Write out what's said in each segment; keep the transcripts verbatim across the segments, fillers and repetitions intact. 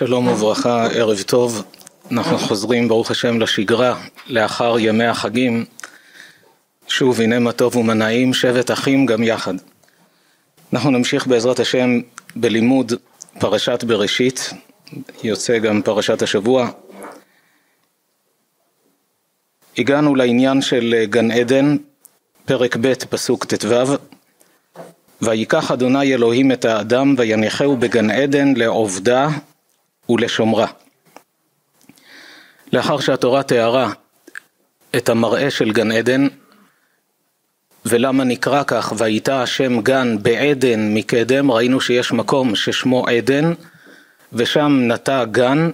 שלום וברכה, ערב טוב. אנחנו חוזרים ברוך השם לשגרה לאחר ימי החגים. שוב הנה מה טוב ומה נעים, שבת אחים גם יחד. אנחנו נמשיך בעזרת השם בלימוד פרשת בראשית, יוצא גם פרשת השבוע. הגענו לעניין של גן עדן, פרק ב' פסוק ט"ו. ויקח אדוני אלוהים את האדם ויניחהו בגן עדן לעובדה ולשומרה. לאחר שהתורה תיארה את המראה של גן עדן, ולמה נקרא כך והייתה השם גן בעדן מקדם, ראינו שיש מקום ששמו עדן, ושם נטע גן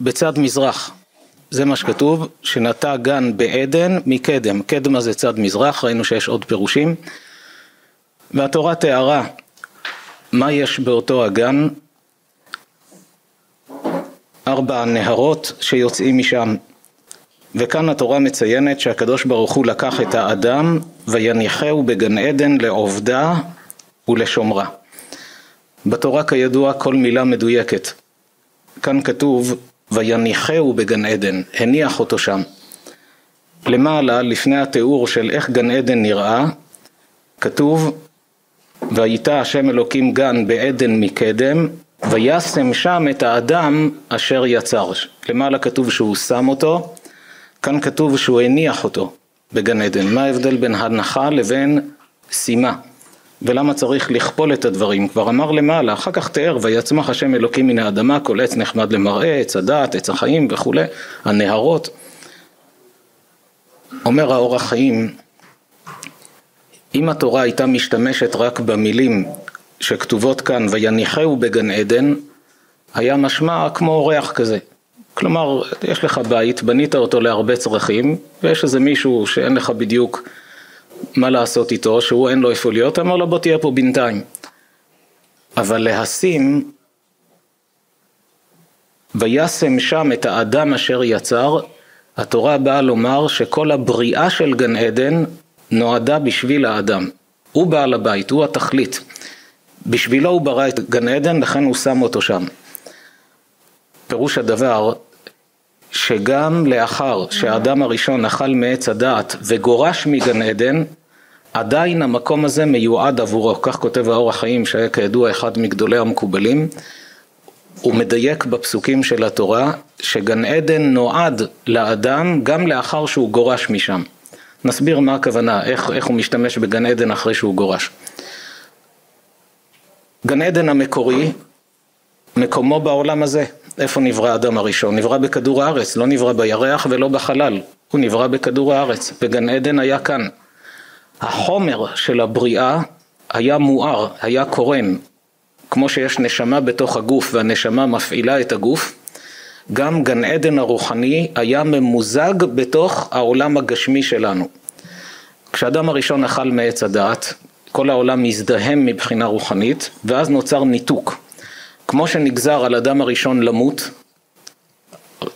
בצד מזרח. זה מה שכתוב, שנטע גן בעדן מקדם, קדמה זה צד מזרח, ראינו שיש עוד פירושים. והתורה תיארה מה יש באותו הגן, ארבע נהרות שיוצאים משם. וכאן התורה מציינת שהקדוש ברוך הוא לקח את האדם ויניחהו בגן עדן לעובדה ולשומרה. בתורה כידוע כל מילה מדויקת. כאן כתוב ויניחהו בגן עדן, הניח אותו שם. למעלה לפני התיאור של איך גן עדן נראה, כתוב והייתה השם אלוקים גן בעדן מקדם וישם שם את האדם אשר יצר. למעלה כתוב שהוא שם אותו, כאן כתוב שהוא הניח אותו בגן עדן. מה ההבדל בין הנחה לבין שימה? ולמה צריך לכפול את הדברים? כבר אמר למעלה, אחר כך תיאר ויצמח השם אלוקים מן האדמה כל עץ נחמד למראה, עץ הדעת, עץ החיים וכו', הנהרות. אומר האור החיים, אם התורה הייתה משתמשת רק במילים שכתובות כאן ויניחהו בגן עדן, היה משמע כמו אורח כזה. כלומר, יש לך בית, בנית אותו להרבה צרכים, ויש איזה מישהו שאין לך בדיוק מה לעשות איתו, שהוא אין לו איפה להיות, אמר לו בוא תהיה פה בינתיים. אבל להשים, וישם שם את האדם אשר יצר, התורה באה לומר שכל הבריאה של גן עדן נועדה בשביל האדם. הוא בעל הבית, הוא התכלית. בשבילו הוא ברא את גן עדן, לכן הוא שם אותו שם. פירוש הדבר שגם לאחר שהאדם הראשון אכל מעץ הדעת וגורש מגן עדן, עדיין המקום הזה מיועד עבורו. כך כותב האור החיים, שהיה כידוע אחד מגדולי המקובלים. הוא מדייק בפסוקים של התורה שגן עדן נועד לאדם גם לאחר שהוא גורש משם. נסביר מה הכוונה, איך, איך הוא משתמש בגן עדן אחרי שהוא גורש. גן עדן המקורי, מקומו בעולם הזה. איפה נברא האדם הראשון? נברא בכדור הארץ, לא נברא בירח ולא בחלל. הוא נברא בכדור הארץ, בגן עדן היה כאן. החומר של הבריאה היה מואר, היה קורן. כמו שיש נשמה בתוך הגוף והנשמה מפעילה את הגוף, גם גן עדן הרוחני היה ממוזג בתוך העולם הגשמי שלנו. כשאדם הראשון אכל מעץ הדעת, כל העולם מזדהם מבחינה רוחנית, ואז נוצר ניתוק. כמו שנגזר על אדם הראשון למות,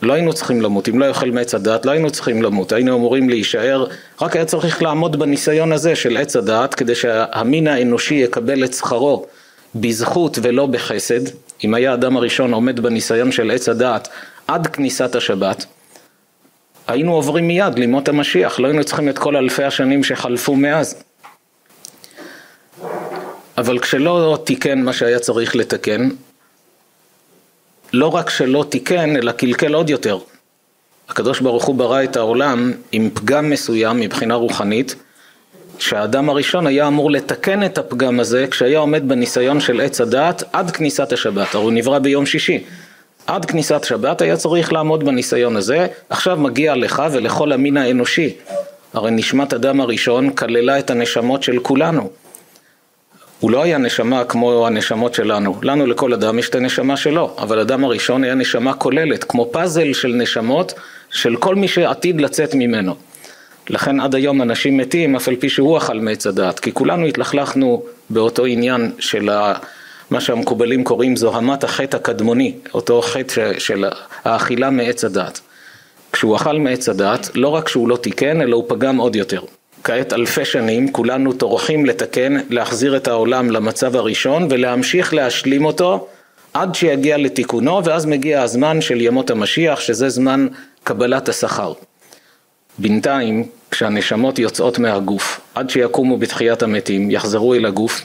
לא היינו צריכים למות, אם לא יאכל מעץ הדעת, לא היינו צריכים למות, היינו אמורים להישאר, רק היה צריך לעמוד בניסיון הזה של עץ הדעת, כדי שהמין האנושי יקבל את שכרו בזכות ולא בחסד. אם היה אדם הראשון עומד בניסיון של עץ הדעת עד כניסת השבת, היינו עוברים מיד לימות המשיח, לא היינו צריכים את כל אלפי השנים שחלפו מאז. אבל כשלא תיקן מה שהיה צריך לתקן, לא רק שלא תיקן, אלא קלקל עוד יותר. הקדוש ברוך הוא ברא את העולם עם פגם מסוים מבחינה רוחנית, שהאדם הראשון היה אמור לתקן את הפגם הזה, כשהיה עומד בניסיון של עץ הדעת עד כניסת השבת. הוא נברא ביום שישי. עד כניסת שבת היה צריך לעמוד בניסיון הזה, עכשיו מגיע לך ולכל המין האנושי. הרי נשמת אדם הראשון כללה את הנשמות של כולנו. הוא לא היה נשמה כמו הנשמות שלנו. לנו לכל אדם יש את הנשמה שלו, אבל אדם הראשון היה נשמה כוללת, כמו פאזל של נשמות של כל מי שעתיד לצאת ממנו. לכן עד היום אנשים מתים, אף על פי שהוא אכל מעץ הדעת, כי כולנו התלכלכנו באותו עניין של מה שהמקובלים קוראים זוהמת החטא הקדמוני, אותו חטא של האכילה מעץ הדעת. כשהוא אכל מעץ הדעת, לא רק שהוא לא תיקן, אלא הוא פגם עוד יותר. כעת אלפי שנים כולנו טורחים לתקן, להחזיר את העולם למצב הראשון ולהמשיך להשלים אותו עד שיגיע לתיקונו, ואז מגיע הזמן של ימות המשיח, שזה זמן קבלת השכר. בינתיים, כשהנשמות יוצאות מהגוף, עד שיקומו בתחיית המתים, יחזרו אל הגוף,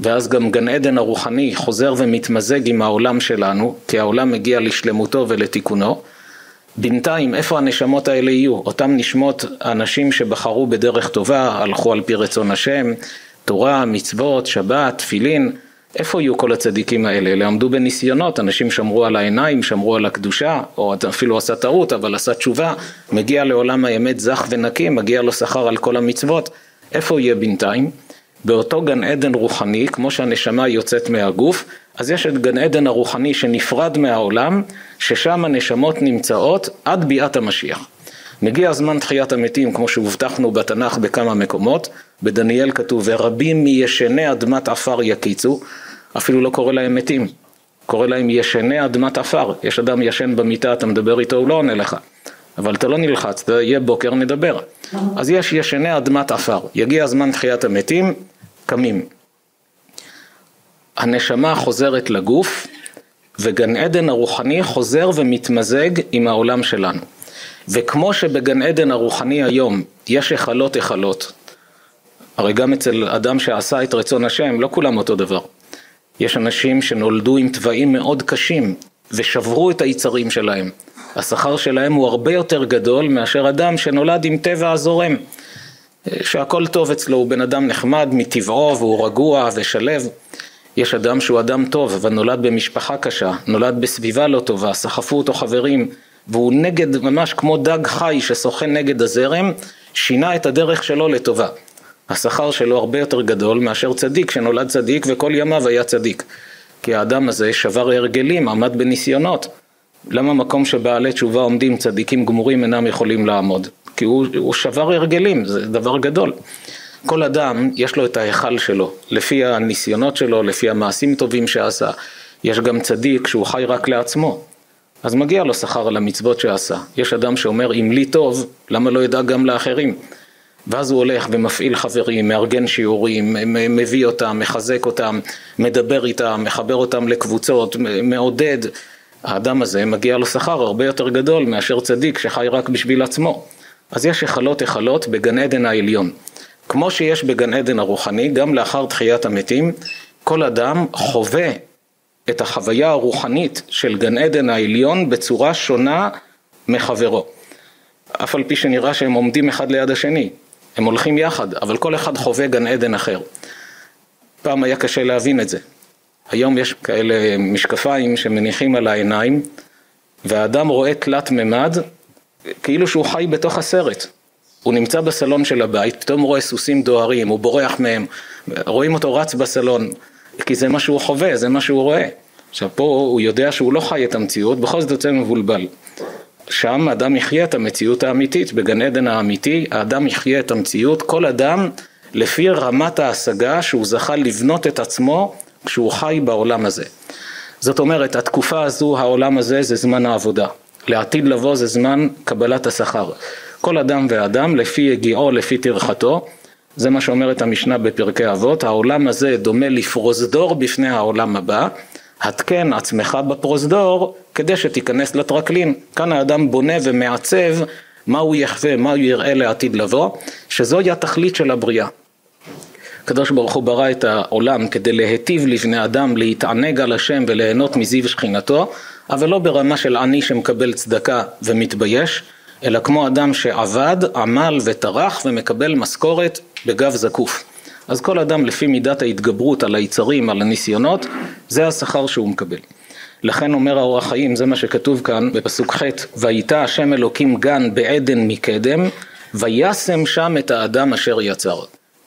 ואז גם גן עדן הרוחני חוזר ומתמזג עם העולם שלנו, כי העולם מגיע לשלמותו ולתיקונו. בינתיים, איפה הנשמות האלה יהיו? אותם נשמות אנשים שבחרו בדרך טובה, הלכו על פי רצון השם, תורה, מצוות, שבת, תפילין. איפה יהיו כל הצדיקים האלה? אלה עמדו בניסיונות, אנשים שמרו על העיניים, שמרו על הקדושה, או אפילו עשה טעות, אבל עשה תשובה, מגיע לעולם האמת זך ונקי, מגיע לו שכר על כל המצוות. איפה יהיה בינתיים? באותו גן עדן רוחני, כמו שהנשמה יוצאת מהגוף, אז יש את גן עדן הרוחני שנפרד מהעולם, ששם הנשמות נמצאות עד ביאת המשיח. מגיע הזמן תחיית המתים, כמו שהובטחנו בתנך בכמה מקומות. בדניאל כתוב, ורבים מישני אדמת עפר יקיצו, אפילו לא קורא להם מתים, קורא להם ישני אדמת עפר. יש אדם ישן במיטה, אתה מדבר איתו, הוא לא עונה לך. אבל אתה לא נלחץ, אתה יהיה בוקר נדבר. אז יש ישני אדמת עפר, יגיע הזמן תחיית המתים, קמים. הנשמה חוזרת לגוף, וגן עדן הרוחני חוזר ומתמזג עם העולם שלנו. וכמו שבגן עדן הרוחני היום יש החלות החלות, הרי גם אצל אדם שעשה את רצון השם, לא כולם אותו דבר. יש אנשים שנולדו עם טבעים מאוד קשים, ושברו את היצרים שלהם. השכר שלהם הוא הרבה יותר גדול מאשר אדם שנולד עם טבע הזורם, שהכל טוב אצלו, הוא בן אדם נחמד מטבעו, והוא רגוע ושלב. יש אדם שהוא אדם טוב, אבל נולד במשפחה קשה, נולד בסביבה לא טובה, סחפו אותו חברים, והוא נגד, ממש כמו דג חי שסוכן נגד הזרם, שינה את הדרך שלו לטובה. השכר שלו הרבה יותר גדול מאשר צדיק, שנולד צדיק וכל ימיו היה צדיק. כי האדם הזה שבר הרגלים, עמד בניסיונות. למה מקום שבעלי תשובה עומדים צדיקים גמורים אינם יכולים לעמוד? כי הוא, הוא שבר הרגלים, זה דבר גדול. כל אדם יש לו את ההיכל שלו, לפי הניסיונות שלו, לפי המעשים טובים שעשה. יש גם צדיק שהוא חי רק לעצמו. אז מגיע לו שכר על המצוות שעשה. יש אדם שאומר, אם לי טוב, למה לא ידע גם לאחרים? ואז הוא הולך ומפעיל חברים, מארגן שיעורים, מביא אותם, מחזק אותם, מדבר איתם, מחבר אותם לקבוצות, מעודד. האדם הזה מגיע לו שכר הרבה יותר גדול מאשר צדיק שחי רק בשביל עצמו. אז יש החלות החלות בגן עדן העליון. כמו שיש בגן עדן הרוחני, גם לאחר תחיית המתים, כל אדם חווה את החוויה הרוחנית של גן עדן העליון בצורה שונה מחברו. אף על פי שנראה שהם עומדים אחד ליד השני, הם הולכים יחד, אבל כל אחד חווה גן עדן אחר. פעם היה קשה להבין את זה. היום יש כאלה משקפיים שמניחים על העיניים, והאדם רואה תלת ממד, כאילו שהוא חי בתוך הסרט. הוא נמצא בסלון של הבית, פתאום רואה סוסים דוהרים, הוא בורח מהם, רואים אותו רץ בסלון, כי זה מה שהוא חווה, זה מה שהוא רואה. עכשיו פה הוא יודע שהוא לא חי את המציאות, בכל זאת יוצא מבולבל. שם האדם יחיה את המציאות האמיתית, בגן עדן האמיתי, האדם יחיה את המציאות, כל אדם לפי רמת ההשגה שהוא זכה לבנות את עצמו, כשהוא חי בעולם הזה. זאת אומרת, התקופה הזו, העולם הזה, זה זמן העבודה. לעתיד לבוא זה זמן קבלת השכר. כל אדם ואדם, לפי הגיעו, לפי תרחתו, זה מה שאומרת המשנה בפרקי אבות, העולם הזה דומה לפרוזדור בפני העולם הבא, התקן עצמך בפרוזדור, כדי שתיכנס לטרקלין. כאן האדם בונה ומעצב מה הוא יחווה, מה הוא יראה לעתיד לבוא, שזוהי התכלית של הבריאה. הקדוש ברוך הוא ברא את העולם כדי להיטיב לבני אדם, להתענג על השם וליהנות מזיו שכינתו, אבל לא ברמה של עני שמקבל צדקה ומתבייש, אלא כמו אדם שעבד, עמל וטרח ומקבל משכורת בגב זקוף. אז כל אדם לפי מידת ההתגברות על היצרים, על הניסיונות, זה השכר שהוא מקבל. לכן אומר האור החיים, זה מה שכתוב כאן בפסוק ח', והייתה השם אלוקים גן בעדן מקדם, וישם שם את האדם אשר יצר.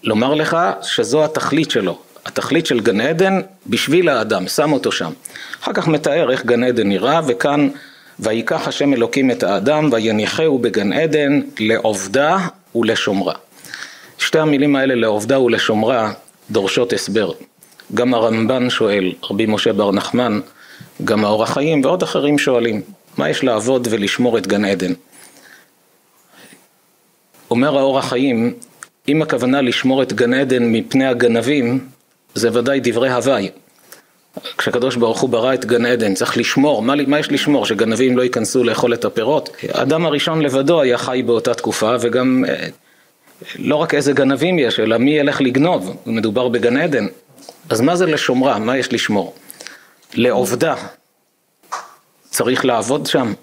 לומר לך שזו התכלית שלו, התכלית של גן עדן בשביל האדם, שם אותו שם. אחר כך מתאר איך גן עדן נראה, וכאן ויקח השם אלוקים את האדם ויניחהו בגן עדן לעובדה ולשומרה. שתי המילים האלה, לעובדה ולשומרה, דורשות הסבר. גם הרמב"ן שואל, רבי משה בר נחמן, גם האור החיים ועוד אחרים שואלים, מה יש לעבוד ולשמור את גן עדן? אומר האור החיים, אם הכוונה לשמור את גן עדן מפני הגנבים, זה ודאי דברי הוואי. כשהקדוש ברוך הוא ברא את גן עדן, צריך לשמור, מה, מה יש לשמור? שגנבים לא ייכנסו לאכול את הפירות? האדם הראשון לבדו היה חי באותה תקופה, וגם לא רק איזה גנבים יש, אלא מי ילך לגנוב, מדובר בגן עדן. אז מה זה לשומרה? מה יש לשמור? לעובדה, צריך לעבוד שם.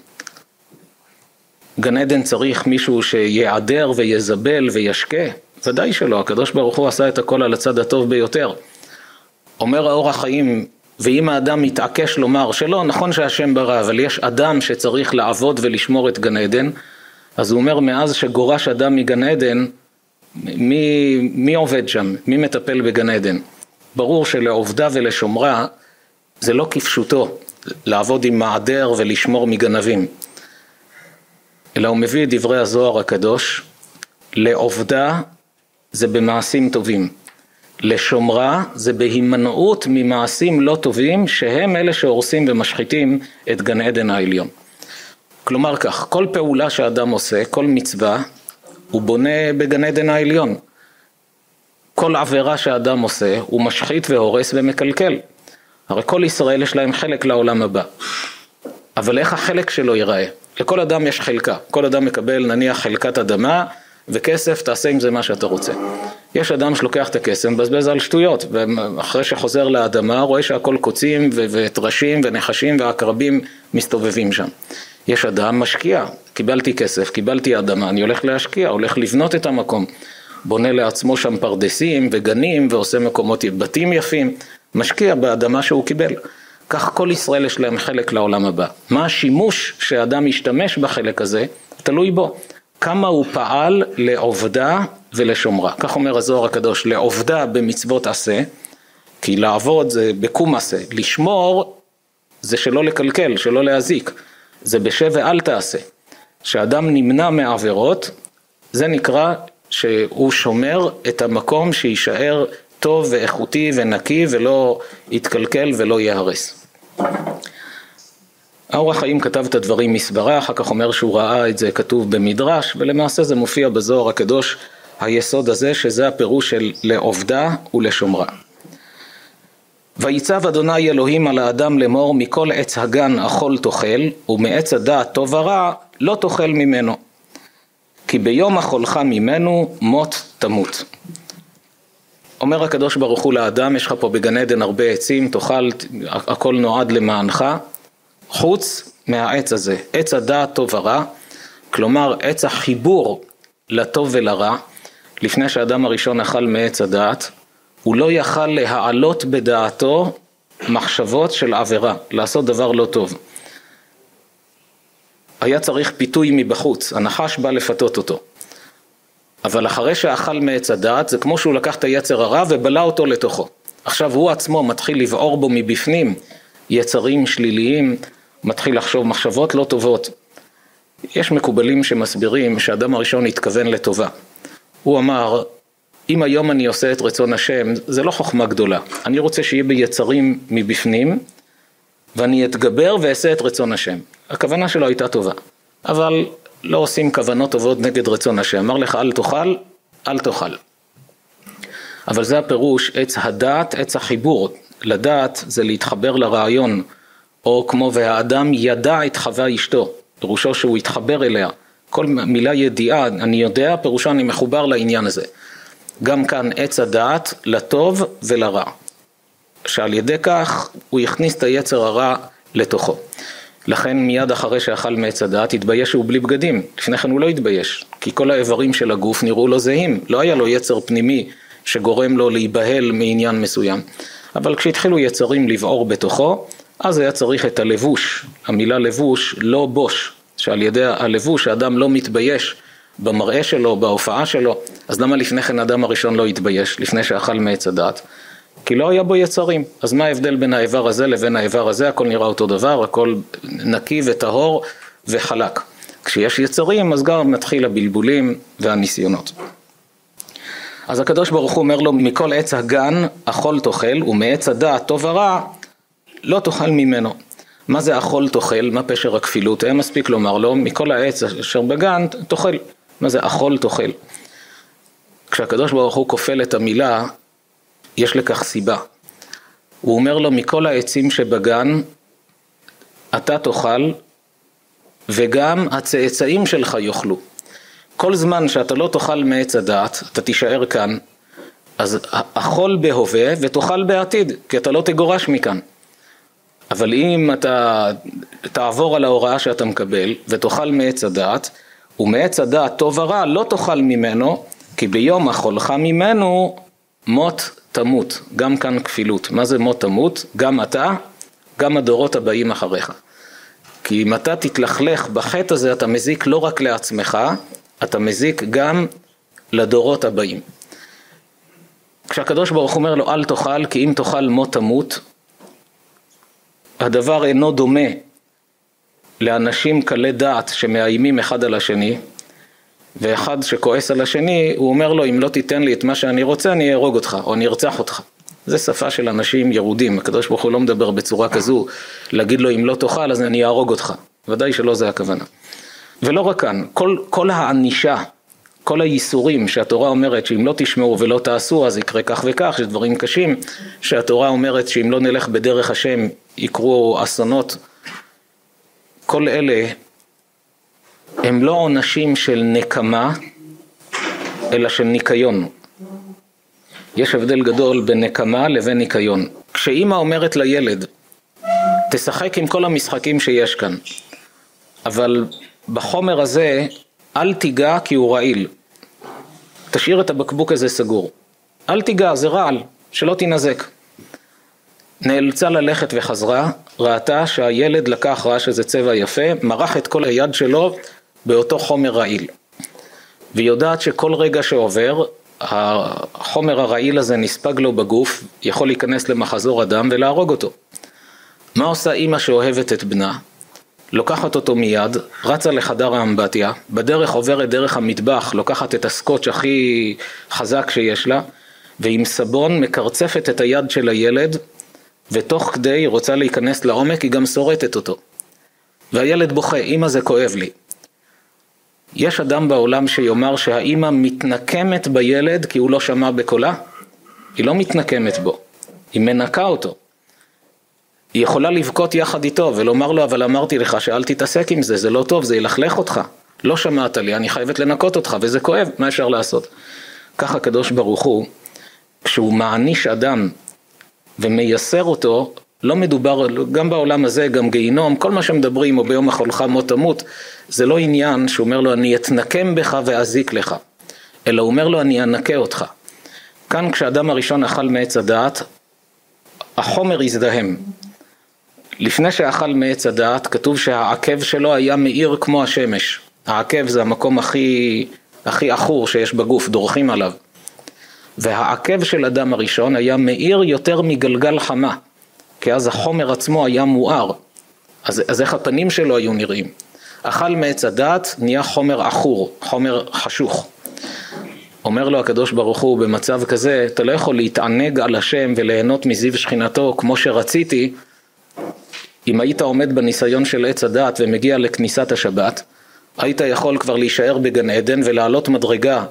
גן עדן צריך מישהו שיעדר ויזבל וישקה? ודאי שלא, הקדוש ברוך הוא עשה את הכל על הצד הטוב ביותר. אומר האור החיים, ואם האדם מתעקש לומר שלא, נכון שהשם ברא, אבל יש אדם שצריך לעבוד ולשמור את גן עדן, אז הוא אומר, מאז שגורש אדם מגן עדן, מי, מי עובד שם? מי מטפל בגן עדן? ברור שלעובדה ולשומרה, זה לא כפשוטו, לעבוד עם מעדר ולשמור מגנבים. אלא הוא מביא את דברי הזוהר הקדוש, לעובדה זה במעשים טובים. לשומרה זה בהימנעות ממעשים לא טובים שהם אלה שהורסים ומשחיתים את גן עדן העליון. כלומר כך, כל פעולה שאדם עושה, כל מצווה, הוא בונה בגן עדן העליון. כל עבירה שאדם עושה, הוא משחית והורס ומקלקל. הרי כל ישראל יש להם חלק לעולם הבא. אבל איך החלק שלו ייראה? לכל אדם יש חלקה. כל אדם מקבל נניח חלקת אדמה וכסף, תעשה עם זה מה שאתה רוצה. יש אדם שלוקח את הכסף, מבזבז על שטויות, ואחרי שחוזר לאדמה, רואה שהכל קוצים וטרשים ונחשים ועקרבים מסתובבים שם. יש אדם משקיע, קיבלתי כסף, קיבלתי אדמה, אני הולך להשקיע, הולך לבנות את המקום. בונה לעצמו שם פרדסים וגנים ועושה מקומות בתים יפים, משקיע באדמה שהוא קיבל. כך כל ישראל יש להם חלק לעולם הבא. מה השימוש שהאדם ישתמש בחלק הזה, תלוי בו. כמה הוא פעל לעובדה ולשומרה. כך אומר הזוהר הקדוש, לעובדה במצוות עשה, כי לעבוד זה בקום עשה, לשמור זה שלא לקלקל, שלא להזיק, זה בשב ואל תעשה. שאדם נמנע מעבירות, זה נקרא שהוא שומר את המקום שישאר טוב ואיכותי ונקי ולא יתקלקל ולא יהרס. האור החיים כתב את הדברים מסברה, אחר כך אומר שהוא ראה את זה כתוב במדרש, ולמעשה זה מופיע בזוהר הקדוש, היסוד הזה שזה הפירוש של לעובדה ולשומרה. ויצב אדוני אלוהים על האדם לאמור, מכל עץ הגן אכול תאכל, ומעץ הדעת טוב ורע לא תאכל ממנו. כי ביום אכולך ממנו מות תמות. אומר הקדוש ברוך הוא לאדם, יש לך פה בגן עדן הרבה עצים, תאכל, הכל נועד למענך. חוץ מהעץ הזה, עץ הדעת טוב ורע, כלומר עץ החיבור לטוב ולרע, לפני שהאדם הראשון אכל מעץ הדעת, הוא לא יכל להעלות בדעתו מחשבות של עבירה, לעשות דבר לא טוב. היה צריך פיתוי מבחוץ, הנחש בא לפתות אותו. אבל אחרי שאכל מעץ הדעת, זה כמו שהוא לקח את היצר הרע ובלע אותו לתוכו. עכשיו הוא עצמו מתחיל לבעור בו מבפנים, יצרים שליליים, מתחיל לחשוב מחשבות לא טובות. יש מקובלים שמסבירים שהאדם הראשון התכוון לטובה. הוא אמר, אם היום אני עושה את רצון השם, זה לא חוכמה גדולה. אני רוצה שיהיה ביצרים מבפנים, ואני אתגבר ועשה את רצון השם. הכוונה שלו הייתה טובה. אבל לא עושים כוונות טובות נגד רצון השם. אמר לך, אל תאכל, אל תאכל. אבל זה הפירוש, עץ הדעת, עץ החיבור. לדעת זה להתחבר לרעיון, או כמו והאדם ידע את חווה אשתו, פירושו שהוא התחבר אליה. כל מילה ידיעה, אני יודע, פירושה אני מחובר לעניין הזה. גם כאן עץ הדעת לטוב ולרע. שעל ידי כך הוא יכניס את היצר הרע לתוכו. לכן מיד אחרי שאכל מעץ הדעת התבייש שהוא בלי בגדים. לפני כן הוא לא התבייש, כי כל האיברים של הגוף נראו לו זהים. לא היה לו יצר פנימי שגורם לו להיבהל מעניין מסוים. אבל כשהתחילו יצרים לבעור בתוכו, אז היה צריך את הלבוש. המילה לבוש לא בוש, שעל ידי הלבוש האדם לא מתבייש במראה שלו, בהופעה שלו. אז למה לפני כן האדם הראשון לא התבייש, לפני שאכל מעץ הדעת? כי לא היה בו יצרים. אז מה ההבדל בין האיבר הזה לבין האיבר הזה? הכל נראה אותו דבר, הכל נקי וטהור וחלק. כשיש יצרים, אז גם מתחיל הבלבולים והניסיונות. אז הקדוש ברוך הוא אומר לו, מכל עץ הגן אכול תאכל, ומעץ הדעת טוב ורע לא תאכל ממנו. מה זה אכול תאכל? מה פשר הכפילות? היה מספיק לומר לו, מכל העץ אשר בגן תאכל. מה זה אכול תאכל? כשהקדוש ברוך הוא כופל את המילה, יש לכך סיבה. הוא אומר לו, מכל העצים שבגן אתה תאכל וגם הצאצאים שלך יאכלו. כל זמן שאתה לא תאכל מעץ הדעת, אתה תישאר כאן, אז אכול בהווה ותאכל בעתיד, כי אתה לא תגורש מכאן. אבל אם אתה תעבור על ההוראה שאתה מקבל ותאכל מעץ הדעת, ומעץ הדעת טוב ורע לא תאכל ממנו, כי ביום אכולך ממנו מות תמות. גם כאן כפילות. מה זה מות תמות? גם אתה, גם הדורות הבאים אחריך. כי אם אתה תתלכלך בחטא הזה, אתה מזיק לא רק לעצמך, אתה מזיק גם לדורות הבאים. כשהקדוש ברוך אומר לו, אל תאכל, כי אם תאכל מות תמות, הדבר אינו דומה לאנשים קלי דעת שמאיימים אחד על השני, ואחד שכועס על השני, הוא אומר לו, אם לא תיתן לי את מה שאני רוצה, אני ארוג אותך, או אני ארצח אותך. זה שפה של אנשים ירודים. הקדוש ברוך הוא לא מדבר בצורה כזו, להגיד לו, אם לא תאכל, אז אני ארוג אותך. ודאי שלא זה הכוונה. ולא רק כאן, כל, כל הענישה, כל הייסורים שהתורה אומרת שאם לא תשמעו ולא תעשו, אז יקרה כך וכך, שדברים קשים, שהתורה אומרת שאם לא נלך בדרך השם, יקרו אסונות. כל אלה הם לא עונשים של נקמה, אלא של ניקיון. יש הבדל גדול בין נקמה לבין ניקיון. כשאימא אומרת לילד, תשחק עם כל המשחקים שיש כאן, אבל בחומר הזה אל תיגע כי הוא רעיל. תשאיר את הבקבוק הזה סגור. אל תיגע, זה רעל, שלא תינזק. נאלצה ללכת וחזרה, ראתה שהילד לקח, ראה שזה צבע יפה, מרח את כל היד שלו באותו חומר רעיל. ויודעת שכל רגע שעובר, החומר הרעיל הזה נספג לו בגוף, יכול להיכנס למחזור הדם ולהרוג אותו. מה עושה אמא שאוהבת את בנה? לוקחת אותו מיד, רצה לחדר האמבטיה, בדרך עוברת דרך המטבח, לוקחת את הסקוץ' הכי חזק שיש לה, ועם סבון מקרצפת את היד של הילד, ותוך כדי רוצה להיכנס לעומק, היא גם שורטת אותו. והילד בוכה, אמא זה כואב לי. יש אדם בעולם שיאמר שהאמא מתנקמת בילד כי הוא לא שמע בקולה? היא לא מתנקמת בו, היא מנקה אותו. היא יכולה לבכות יחד איתו ולומר לו, אבל אמרתי לך שאל תתעסק עם זה, זה לא טוב, זה ילכלך אותך. לא שמעת לי, אני חייבת לנקות אותך וזה כואב, מה אפשר לעשות? כך הקדוש ברוך הוא, כשהוא מעניש אדם ומייסר אותו, לא מדובר, גם בעולם הזה, גם גיהינום, כל מה שמדברים, או ביום אכולך מות תמות, זה לא עניין שאומר לו, אני אתנקם בך ואזיק לך, אלא אומר לו, אני אנקה אותך. כאן כשאדם הראשון אכל מעץ הדעת, החומר הזדהם. לפני שאכל מעץ הדעת, כתוב שהעקב שלו היה מאיר כמו השמש. העקב זה המקום הכי, הכי אחור שיש בגוף, דורכים עליו. והעקב של אדם הראשון היה מאיר יותר מגלגל חמה, כי אז החומר עצמו היה מואר, אז, אז איך הפנים שלו היו נראים? אכל מעץ הדעת, נהיה חומר עכור, חומר חשוך. אומר לו הקדוש ברוך הוא, במצב כזה, אתה לא יכול להתענג על השם וליהנות מזיו שכינתו כמו שרציתי, אם היית עומד בניסיון של עץ הדעת ומגיע לכניסת השבת, היית יכול כבר להישאר בגן עדן ולעלות מדרגה,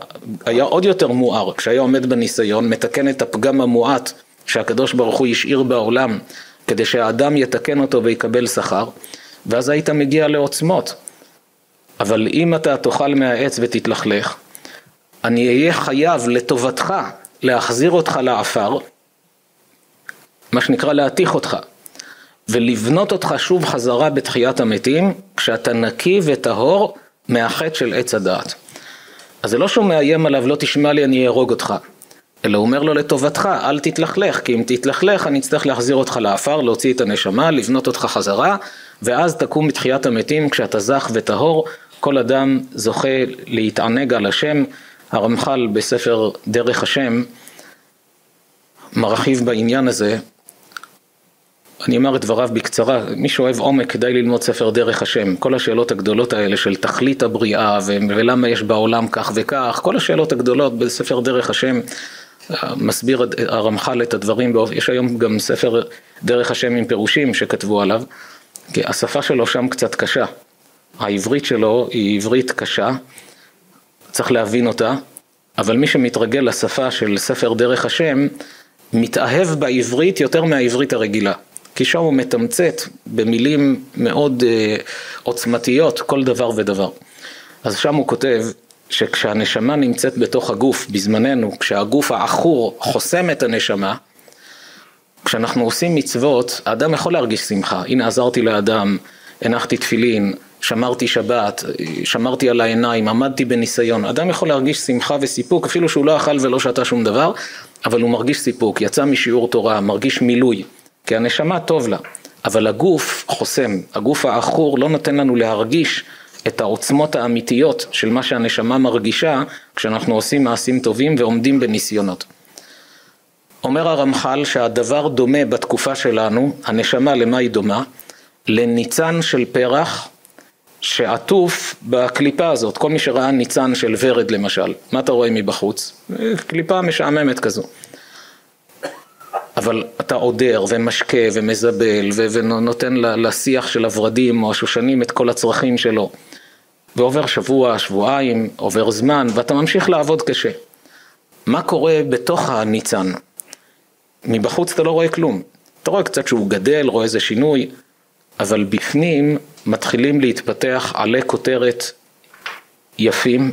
היה עוד יותר מואר, כשהיה עומד בניסיון, מתקן את הפגם המועט שהקדוש ברוך הוא ישאיר בעולם, כדי שהאדם יתקן אותו ויקבל שכר, ואז היית מגיע לעוצמות. אבל אם אתה תאכל מהעץ ותתלכלך, אני אהיה חייב לטובתך להחזיר אותך לאפר, מה שנקרא להתיך אותך, ולבנות אותך שוב חזרה בתחיית המתים, כשאתה נקי וטהור מהחטא של עץ הדעת. אז זה לא שהוא מאיים עליו, לא תשמע לי, אני ארוג אותך. אלא אומר לו לטובתך, אל תתלכלך, כי אם תתלכלך, אני אצטרך להחזיר אותך לאפר, להוציא את הנשמה, לבנות אותך חזרה, ואז תקום בתחיית המתים, כשאתה זך וטהור, כל אדם זוכה להתענג על השם. הרמחל בספר דרך השם, מרחיב בעניין הזה, אני אמר את דבריו בקצרה, מי שאוהב עומק כדאי ללמוד ספר דרך השם. כל השאלות הגדולות האלה של תכלית הבריאה ולמה יש בעולם כך וכך, כל השאלות הגדולות בספר דרך השם, מסביר הרמח"ל את הדברים, יש היום גם ספר דרך השם עם פירושים שכתבו עליו, כי השפה שלו שם קצת קשה, העברית שלו היא עברית קשה, צריך להבין אותה, אבל מי שמתרגל לשפה של ספר דרך השם, מתאהב בעברית יותר מהעברית הרגילה, כי שם הוא מתמצת במילים מאוד אה, עוצמתיות כל דבר ודבר. אז שם הוא כותב שכשהנשמה נמצאת בתוך הגוף בזמננו, כשהגוף האחור חוסם את הנשמה, כשאנחנו עושים מצוות, האדם יכול להרגיש שמחה. הנה עזרתי לאדם, הנחתי תפילין, שמרתי שבת, שמרתי על העיניים, עמדתי בניסיון. אדם יכול להרגיש שמחה וסיפוק, אפילו שהוא לא אכל ולא שתה שום דבר, אבל הוא מרגיש סיפוק, יצא משיעור תורה, מרגיש מילוי, כי הנשמה טוב לה. אבל הגוף חוסם, הגוף האחור לא נותן לנו להרגיש את העוצמות האמיתיות של מה שהנשמה מרגישה, כשאנחנו עושים מעשים טובים ועומדים בניסיונות. אומר הרמחל שהדבר דומה בתקופה שלנו, הנשמה למה היא דומה? לניצן של פרח שעטוף בקליפה הזאת. כל מי שראה ניצן של ורד למשל, מה אתה רואה מבחוץ? קליפה משעממת כזו. אבל אתה עודר ומשקה ומזבל ונותן לשיח של הוורדים או השושנים את כל הצרכים שלו. ועובר שבוע, שבועיים, עובר זמן, ואתה ממשיך לעבוד קשה. מה קורה בתוך הניצן? מבחוץ אתה לא רואה כלום. אתה רואה קצת שהוא גדל, רואה איזה שינוי, אבל בפנים מתחילים להתפתח עלי כותרת יפים,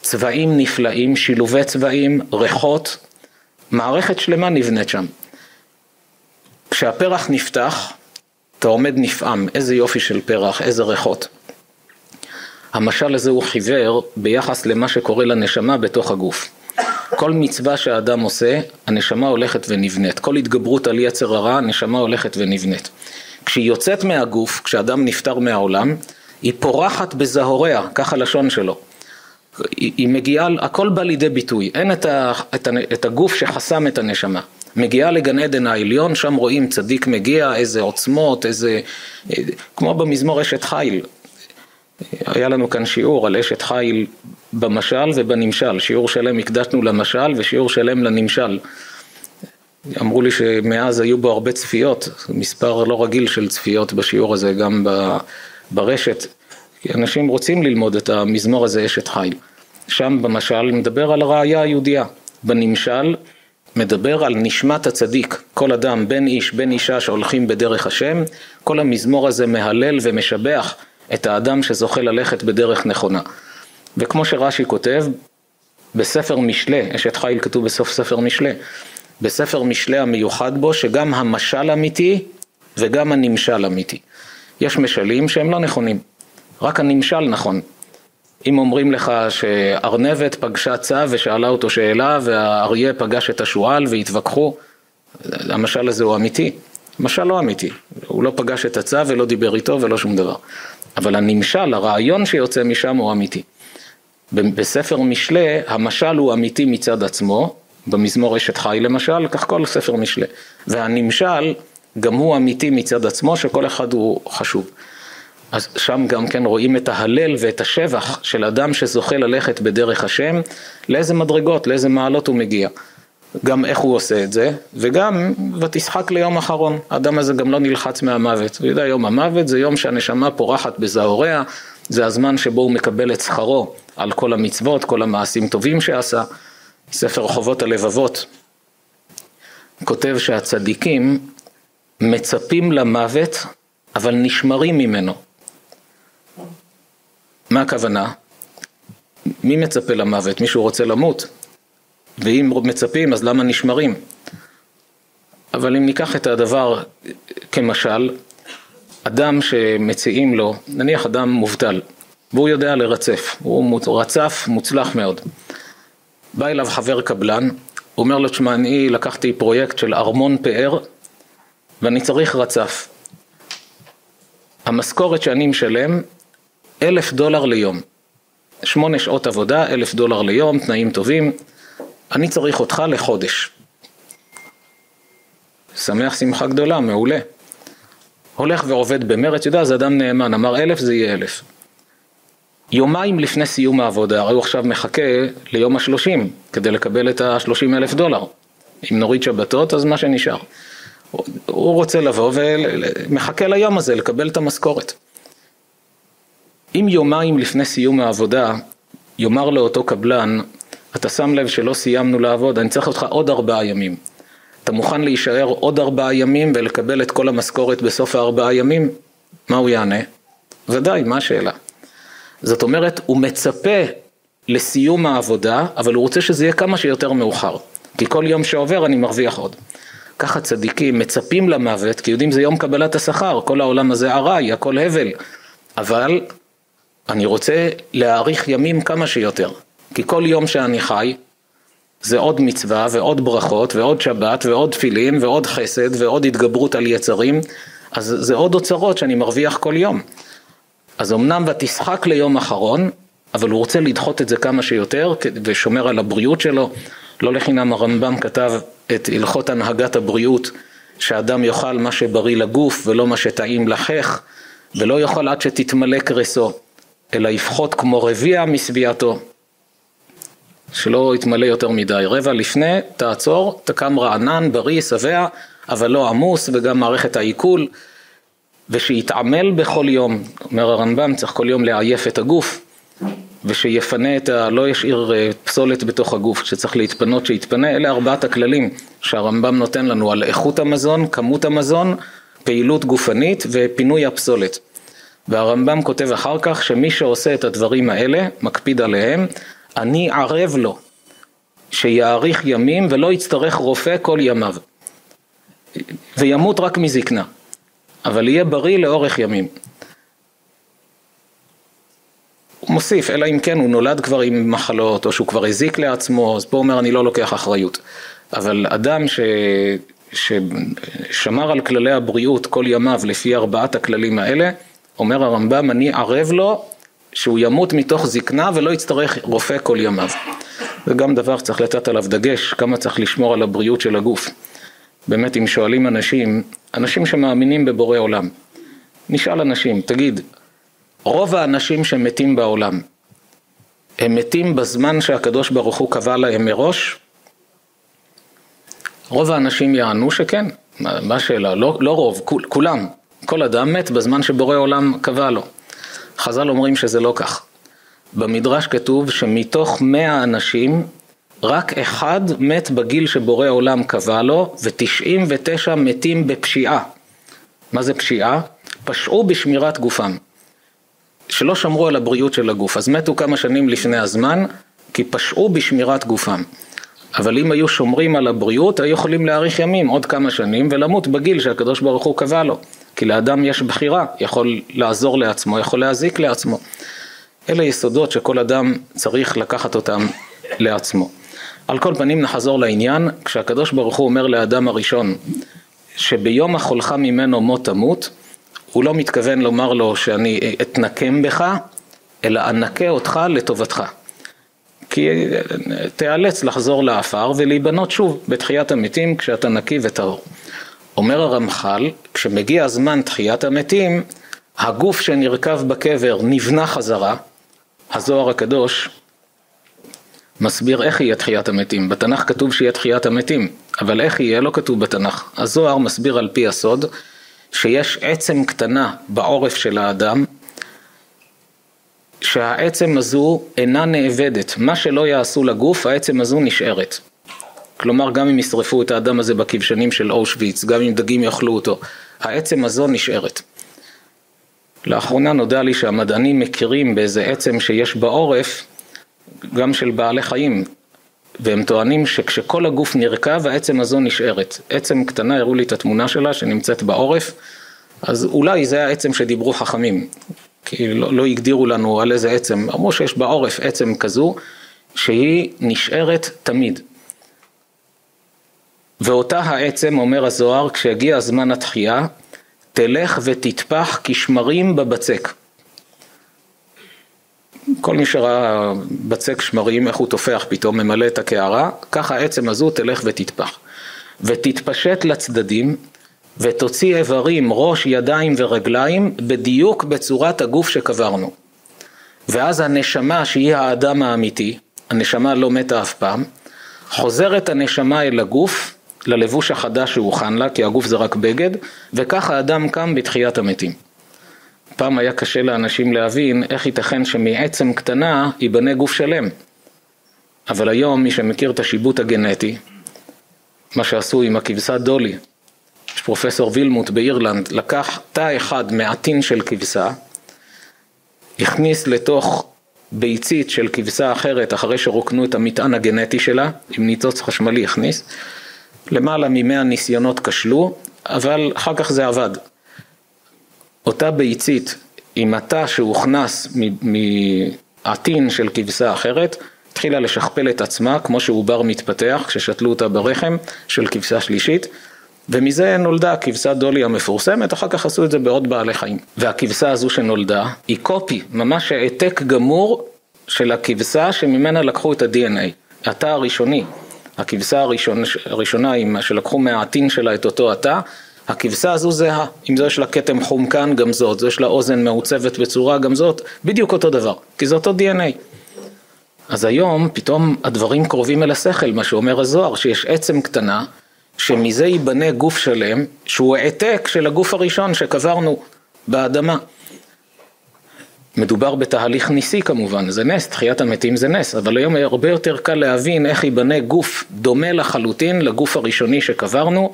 צבעים נפלאים, שילובי צבעים, ריחות, מערכת שלמה נבנית שם. כשהפרח נפתח, אתה עומד נפעם, איזה יופי של פרח, איזה ריחות. המשל הזה הוא חיוור ביחס למה שקורה לנשמה בתוך הגוף. כל מצווה שהאדם עושה, הנשמה הולכת ונבנית. כל התגברות על יצר הרע, הנשמה הולכת ונבנית. כשהיא יוצאת מהגוף, כשאדם נפטר מהעולם, היא פורחת בזהוריה, כך הלשון שלו. היא מגיעה, הכל בא לידי ביטוי, אין את, ה, את, ה, את הגוף שחסם את הנשמה. מגיעה לגן עדן העליון, שם רואים צדיק מגיע, איזה עוצמות, איזה, כמו במזמור אשת חיל. היה לנו כאן שיעור על אשת חיל במשל ובנמשל, שיעור שלם הקדשנו למשל ושיעור שלם לנמשל. אמרו לי שמאז היו בו הרבה צפיות, מספר לא רגיל של צפיות בשיעור הזה, גם ברשת. אנשים רוצים ללמוד את המזמור הזה אשת חיל. שם במשל מדבר על הראיה היהודיה. בנמשל מדבר על נשמת הצדיק. כל אדם, בן איש, בן אישה שהולכים בדרך השם, כל המזמור הזה מהלל ומשבח את האדם שזוכה ללכת בדרך נכונה. וכמו שרש"י כותב, בספר משלי, אשת חיל כתוב בסוף ספר משלי, בספר משלי המיוחד בו שגם המשל אמיתי וגם הנמשל אמיתי. יש משלים שהם לא נכונים. רק הנמשל נכון. אם אומרים לך שארנבת פגשה צב ושאלה אותו שאלה והאריה פגש את השואל והתווכחו, המשל הזה הוא אמיתי. משל לא אמיתי. הוא לא פגש את הצב ולא דיבר איתו ולא שום דבר. אבל הנמשל, הרעיון שיוצא משם הוא אמיתי. בספר משלי המשל הוא אמיתי מצד עצמו, במזמור אשת חי למשל, כך כל ספר משלי. והנמשל גם הוא אמיתי מצד עצמו, שכל אחד הוא חשוב. אז שם גם כן רואים את ההלל ואת השבח של אדם שזוכה ללכת בדרך השם, לאיזה מדרגות, לאיזה מעלות הוא מגיע. גם איך הוא עושה את זה, וגם ותשחק ליום אחרון. האדם הזה גם לא נלחץ מהמוות. הוא יודע, יום המוות זה יום שהנשמה פורחת בזהוריה, זה הזמן שבו הוא מקבל את שכרו על כל המצוות, כל המעשים טובים שעשה. ספר חובות הלבבות כותב שהצדיקים מצפים למוות, אבל נשמרים ממנו. מה הכוונה? מי מצפה למוות? מישהו רוצה למות? ואם מצפים, אז למה נשמרים? אבל אם ניקח את הדבר כמשל, אדם שמציעים לו, נניח אדם מובטל, והוא יודע לרצף, הוא רצף מוצלח מאוד. בא אליו חבר קבלן, הוא אומר לו, תשמע, אני לקחתי פרויקט של ארמון פאר, ואני צריך רצף. המשכורת שאני משלם, אלף דולר ליום. שמונה שעות עבודה, אלף דולר ליום, תנאים טובים. אני צריך אותך לחודש. שמח שמחה גדולה, מעולה. הולך ועובד במרץ, יודע, זה אדם נאמן, אמר אלף זה יהיה אלף. יומיים לפני סיום העבודה, הרי הוא עכשיו מחכה ליום השלושים, כדי לקבל את השלושים אלף דולר. אם נוריד שבתות, אז מה שנשאר. הוא רוצה לבוא ומחכה ליום הזה, לקבל את המשכורת. אם יומיים לפני סיום העבודה, יאמר לאותו קבלן, אתה שם לב שלא סיימנו לעבוד, אני צריך אותך עוד ארבעה ימים. אתה מוכן להישאר עוד ארבעה ימים ולקבל את כל המשכורת בסוף הארבעה ימים? מה הוא יענה? ודאי, מה השאלה? זאת אומרת, הוא מצפה לסיום העבודה, אבל הוא רוצה שזה יהיה כמה שיותר מאוחר. כי כל יום שעובר אני מרוויח עוד. ככה צדיקים מצפים למוות, כי יודעים זה יום קבלת השכר, כל העולם הזה עראי, הכל הבל. אבל אני רוצה להאריך ימים כמה שיותר. כי כל יום שאני חי, זה עוד מצווה ועוד ברכות ועוד שבת ועוד תפילים ועוד חסד ועוד התגברות על יצרים. אז זה עוד אוצרות שאני מרוויח כל יום. אז אמנם ותשחק ליום אחרון, אבל הוא רוצה לדחות את זה כמה שיותר, ושומר על הבריאות שלו. לא לחינם הרמב"ם כתב את הלכות הנהגת הבריאות, שאדם יאכל מה שבריא לגוף ולא מה שטעים לחך, ולא יאכל עד שתתמלא קרסו, אלא יפחות כמו רביע מסביעתו, שלא יתמלא יותר מדי. רבע לפני, תעצור, תקם רענן, בריא, שבע, אבל לא עמוס, וגם מערכת העיכול, ושיתעמל בכל יום. אומר הרמב"ם, צריך כל יום לעייף את הגוף, ושיפנה את ה... לא ישאיר פסולת בתוך הגוף, שצריך להתפנות שיתפנה. אלה ארבעת הכללים שהרמב"ם נותן לנו על איכות המזון, כמות המזון, פעילות גופנית ופינוי הפסולת. והרמב"ם כותב אחר כך שמי שעושה את הדברים האלה, מקפיד עליהם, אני ערב לו שיאריך ימים ולא יצטרך רופא כל ימיו. וימות רק מזקנה, אבל יהיה בריא לאורך ימים. הוא מוסיף, אלא אם כן הוא נולד כבר עם מחלות, או שהוא כבר הזיק לעצמו, אז פה אומר אני לא לוקח אחריות. אבל אדם ש... ששמר על כללי הבריאות כל ימיו לפי ארבעת הכללים האלה, אומר הרמב"ם, אני ערב לו שהוא ימות מתוך זקנה ולא יצטרך רופא כל ימיו. זה גם דבר צריך לתת עליו דגש, כמה צריך לשמור על הבריאות של הגוף. באמת אם שואלים אנשים, אנשים שמאמינים בבורא עולם, נשאל אנשים, תגיד, רוב האנשים שמתים בעולם, הם מתים בזמן שהקדוש ברוך הוא קבע להם מראש? רוב האנשים יענו שכן, מה השאלה? לא, לא רוב, כול, כולם, כל אדם מת בזמן שבורא עולם קבע לו. חז"ל אומרים שזה לא כך. במדרש כתוב שמתוך מאה אנשים, רק אחד מת בגיל שבורא עולם קבע לו, ו-תשעים ותשעה מתים בפשיעה. מה זה פשיעה? פשעו בשמירת גופם. שלא שמרו על הבריאות של הגוף, אז מתו כמה שנים לפני הזמן, כי פשעו בשמירת גופם. אבל אם היו שומרים על הבריאות, היו יכולים להאריך ימים עוד כמה שנים, ולמות בגיל שהקדוש ברוך הוא קבע לו. כי לאדם יש בחירה, יכול לעזור לעצמו, יכול להזיק לעצמו. אלה יסודות שכל אדם צריך לקחת אותם לעצמו. על כל פנים נחזור לעניין, כשהקדוש ברוך הוא אומר לאדם הראשון, שביום החולך ממנו מות תמות, הוא לא מתכוון לומר לו שאני אתנקם בך, אלא אנקה אותך לטובתך. כי תיאלץ לחזור לאפר ולהיבנות שוב בתחיית המתים כשאתה נקי וטהור. אומר הרמחל, כשמגיע הזמן תחיית המתים, הגוף שנרכב בקבר נבנה חזרה. הזוהר הקדוש מסביר איך יהיה תחיית המתים. בתנך כתוב שיהיה תחיית המתים, אבל איך יהיה לא כתוב בתנך. הזוהר מסביר על פי הסוד, שיש עצם קטנה בעורף של האדם, שהעצם הזו אינה נאבדת. מה שלא יעשו לגוף, העצם הזו נשארת. כלומר, גם אם ישרפו את האדם הזה בכבשנים של אושוויץ, גם אם דגים יאכלו אותו, העצם הזו נשארת. לאחרונה נודע לי שהמדענים מכירים באיזה עצם שיש בעורף, גם של בעלי חיים, והם טוענים שכשכל הגוף נרקב, העצם הזו נשארת. עצם קטנה, הראו לי את התמונה שלה שנמצאת בעורף, אז אולי זה העצם שדיברו חכמים. כי לא, לא הגדירו לנו על איזה עצם, אמרו שיש בעורף עצם כזו, שהיא נשארת תמיד. ואותה העצם, אומר הזוהר, כשהגיע הזמן התחייה, תלך ותתפח כשמרים בבצק. כל מי שראה בצק שמרים, איך הוא תופח פתאום, ממלא את הקערה, כך העצם הזו תלך ותתפח. ותתפשט לצדדים, ותוציא איברים, ראש, ידיים ורגליים, בדיוק בצורת הגוף שקברנו. ואז הנשמה, שהיא האדם האמיתי, הנשמה לא מתה אף פעם, חוזרת הנשמה אל הגוף, ללבוש החדש שהוכן לה, כי הגוף זה רק בגד, וכך האדם קם בתחיית המתים. פעם היה קשה לאנשים להבין איך ייתכן שמעצם קטנה ייבנה גוף שלם. אבל היום מי שמכיר את השיבוט הגנטי, מה שעשו עם הכבשה דולי. יש פרופסור וילמוט באירלנד, לקח תא אחד מעטין של כבשה, הכניס לתוך ביצית של כבשה אחרת, אחרי שרוקנו את המטען הגנטי שלה, עם ניצוץ חשמלי הכניס, למעלה ממאה ניסיונות כשלו, אבל אחר כך זה עבד. אותה ביצית, עם התא שהוכנס מעטין של כבשה אחרת, התחילה לשכפל את עצמה, כמו שעובר מתפתח, כששתלו אותה ברחם של כבשה שלישית, ומזה נולדה הכבשה דולי המפורסמת, אחר כך עשו את זה בעוד בעלי חיים. והכבשה הזו שנולדה היא קופי, ממש העתק גמור של הכבשה שממנה לקחו את ה-די אן איי, התא הראשוני. הכבשה הראשונה, הראשונה שלקחו מהעטין שלה את אותו התא, הכבשה הזו זהה, אם זו יש לה כתם חומקן גם זאת, זו יש לה אוזן מעוצבת בצורה גם זאת, בדיוק אותו דבר, כי זה אותו די אן איי. אז היום פתאום הדברים קרובים אל השכל, מה שאומר הזוהר, שיש עצם קטנה, שמזה ייבנה גוף שלם, שהוא העתק של הגוף הראשון שקברנו באדמה. מדובר בתהליך ניסי כמובן, זה נס, תחיית המתים זה נס, אבל היום הרבה יותר קל להבין איך ייבנה גוף דומה לחלוטין לגוף הראשוני שקברנו,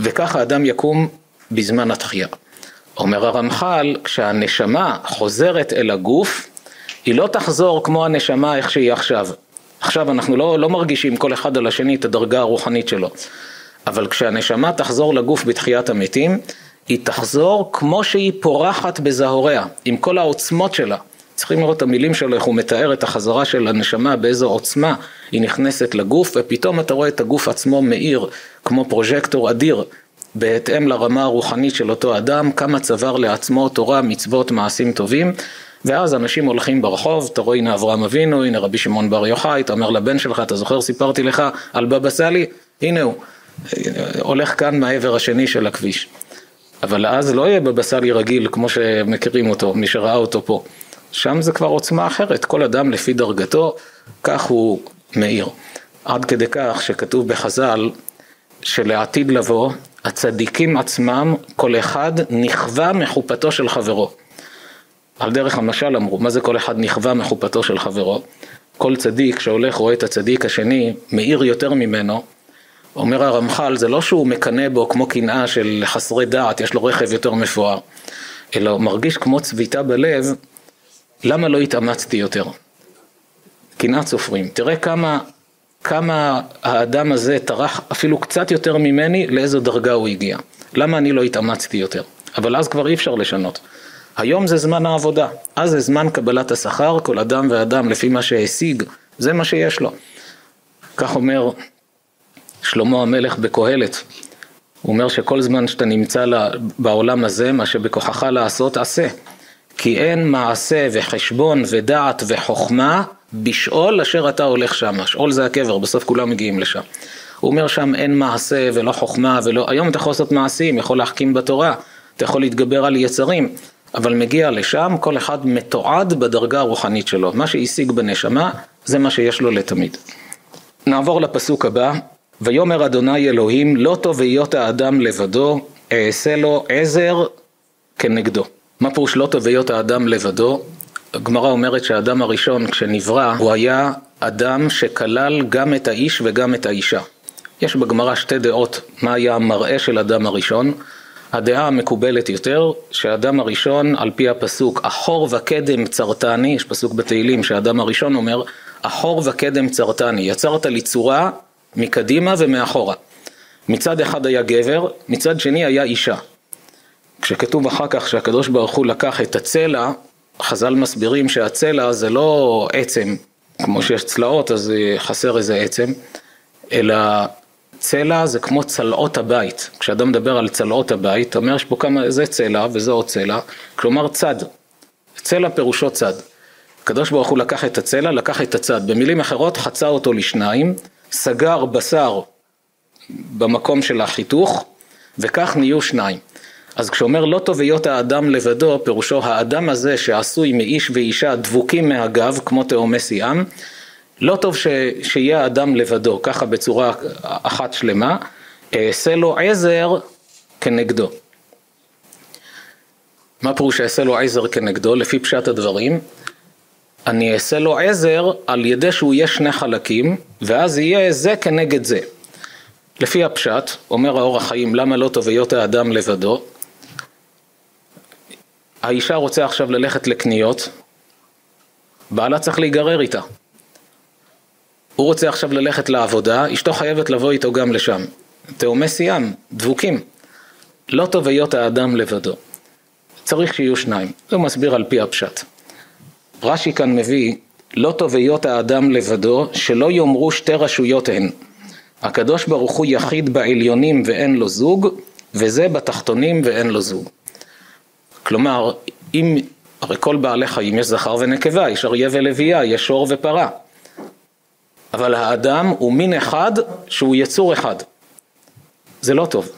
וכך האדם יקום בזמן התחייה. אומר הרמחל, כשהנשמה חוזרת אל הגוף, היא לא תחזור כמו הנשמה איך שהיא עכשיו. עכשיו אנחנו לא, לא מרגישים כל אחד על השני את הדרגה הרוחנית שלו. אבל כשהנשמה תחזור לגוף בתחיית המתים, היא תחזור כמו שהיא פורחת בזהוריה, עם כל העוצמות שלה. צריכים לראות את המילים שלו, איך הוא מתאר את החזרה של הנשמה, באיזו עוצמה היא נכנסת לגוף, ופתאום אתה רואה את הגוף עצמו מאיר, כמו פרוז'קטור אדיר, בהתאם לרמה הרוחנית של אותו אדם, כמה צבר לעצמו תורה, מצוות, מעשים טובים, ואז אנשים הולכים ברחוב, אתה רואה, הנה אברהם אבינו, הנה רבי שמעון בר יוחאי, אתה אומר לבן שלך, אתה זוכר, סיפרתי לך, אל-בבא-סאלי, הנה הוא, הולך כאן מהעבר השני של הכביש. אבל אז לא יהיה בבא-סאלי רגיל, כמו שמכירים אותו, מי שראה אותו פה. שם זה כבר עוצמה אחרת, כל אדם לפי דרגתו, כך הוא מאיר. עד כדי כך שכתוב בחז"ל, שלעתיד לבוא, הצדיקים עצמם, כל אחד נכווה מחופתו של חברו. על דרך המשל אמרו, מה זה כל אחד נכווה מחופתו של חברו? כל צדיק שהולך רואה את הצדיק השני, מאיר יותר ממנו, אומר הרמח"ל, זה לא שהוא מקנה בו כמו קנאה של חסרי דעת, יש לו רכב יותר מפואר, אלא הוא מרגיש כמו צביטה בלב, למה לא התאמצתי יותר? קנאת סופרים, תראה כמה, כמה האדם הזה טרח אפילו קצת יותר ממני, לאיזו דרגה הוא הגיע. למה אני לא התאמצתי יותר? אבל אז כבר אי אפשר לשנות. היום זה זמן העבודה, אז זה זמן קבלת השכר, כל אדם ואדם לפי מה שהשיג, זה מה שיש לו. כך אומר שלמה המלך בקהלת, הוא אומר שכל זמן שאתה נמצא בעולם הזה, מה שבכוחך לעשות עשה, כי אין מעשה וחשבון ודעת וחוכמה בשאול אשר אתה הולך שם, שאול זה הקבר, בסוף כולם מגיעים לשם. הוא אומר שם אין מעשה ולא חוכמה, ולא... היום אתה יכול לעשות מעשים, יכול להחכים בתורה, אתה יכול להתגבר על יצרים, אבל מגיע לשם, כל אחד מתועד בדרגה הרוחנית שלו. מה שהשיג בנשמה, זה מה שיש לו לתמיד. נעבור לפסוק הבא, ויאמר אדוני אלוהים, לא טוב היות האדם לבדו, אעשה לו עזר כנגדו. מה פירוש לא טוב היות האדם לבדו? הגמרא אומרת שהאדם הראשון כשנברא, הוא היה אדם שכלל גם את האיש וגם את האישה. יש בגמרא שתי דעות, מה היה המראה של אדם הראשון, הדעה המקובלת יותר, שהאדם הראשון, על פי הפסוק, אחור וקדם צרטני, יש פסוק בתהילים שהאדם הראשון אומר, אחור וקדם צרטני, יצרת לי צורה מקדימה ומאחורה. מצד אחד היה גבר, מצד שני היה אישה. כשכתוב אחר כך שהקדוש ברוך הוא לקח את הצלע, חז"ל מסבירים שהצלע זה לא עצם, כמו שיש צלעות אז חסר איזה עצם, אלא צלע זה כמו צלעות הבית. כשאדם מדבר על צלעות הבית, אומר יש פה כמה, זה צלע וזה עוד צלע, כלומר צד. צלע פירושו צד. הקדוש ברוך הוא לקח את הצלע, לקח את הצד. במילים אחרות חצה אותו לשניים, סגר בשר במקום של החיתוך, וכך נהיו שניים. אז כשאומר לא טוב היות האדם לבדו, פירושו האדם הזה שעשוי מאיש ואישה דבוקים מהגב, כמו תאומי סיאם, לא טוב ש... שיהיה אדם לבדו, ככה בצורה אחת שלמה, אעשה לו עזר כנגדו. מה פירוש אעשה לו עזר כנגדו? לפי פשט הדברים, אני אעשה לו עזר על ידי שהוא יהיה שני חלקים, ואז יהיה זה כנגד זה. לפי הפשט, אומר האור החיים, למה לא טוב היות האדם לבדו? האישה רוצה עכשיו ללכת לקניות, בעלה צריך להיגרר איתה. הוא רוצה עכשיו ללכת לעבודה, אשתו חייבת לבוא איתו גם לשם. תאומי סיאם, דבוקים. לא טוב היות האדם לבדו. צריך שיהיו שניים. זה מסביר על פי הפשט. רש"י כאן מביא, לא טוב היות האדם לבדו, שלא יאמרו שתי רשויות הן. הקדוש ברוך הוא יחיד בעליונים ואין לו זוג, וזה בתחתונים ואין לו זוג. כלומר, אם, הרי כל בעלי חיים יש זכר ונקבה, יש אריה ולוויה, יש שור ופרה. אבל האדם הוא מין אחד שהוא יצור אחד. זה לא טוב.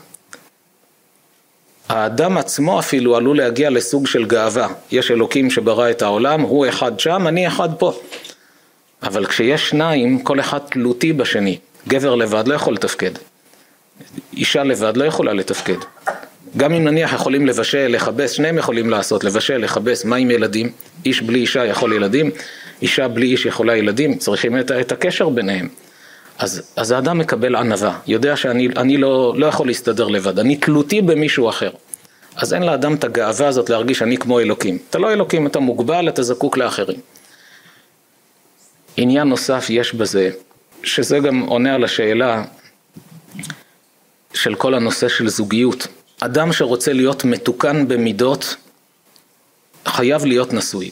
האדם עצמו אפילו עלול להגיע לסוג של גאווה. יש אלוקים שברא את העולם, הוא אחד שם, אני אחד פה. אבל כשיש שניים, כל אחד תלותי בשני. גבר לבד לא יכול לתפקד. אישה לבד לא יכולה לתפקד. גם אם נניח יכולים לבשל, לחבש, שניהם יכולים לעשות, לבשל, לחבש, מה עם ילדים? איש בלי אישה יכול ילדים, אישה בלי איש יכולה ילדים, צריכים את, את הקשר ביניהם. אז, אז האדם מקבל ענווה, יודע שאני אני לא, לא יכול להסתדר לבד, אני תלותי במישהו אחר. אז אין לאדם את הגאווה הזאת להרגיש אני כמו אלוקים. אתה לא אלוקים, אתה מוגבל, אתה זקוק לאחרים. עניין נוסף יש בזה, שזה גם עונה על השאלה של כל הנושא של זוגיות. אדם שרוצה להיות מתוקן במידות, חייב להיות נשוי.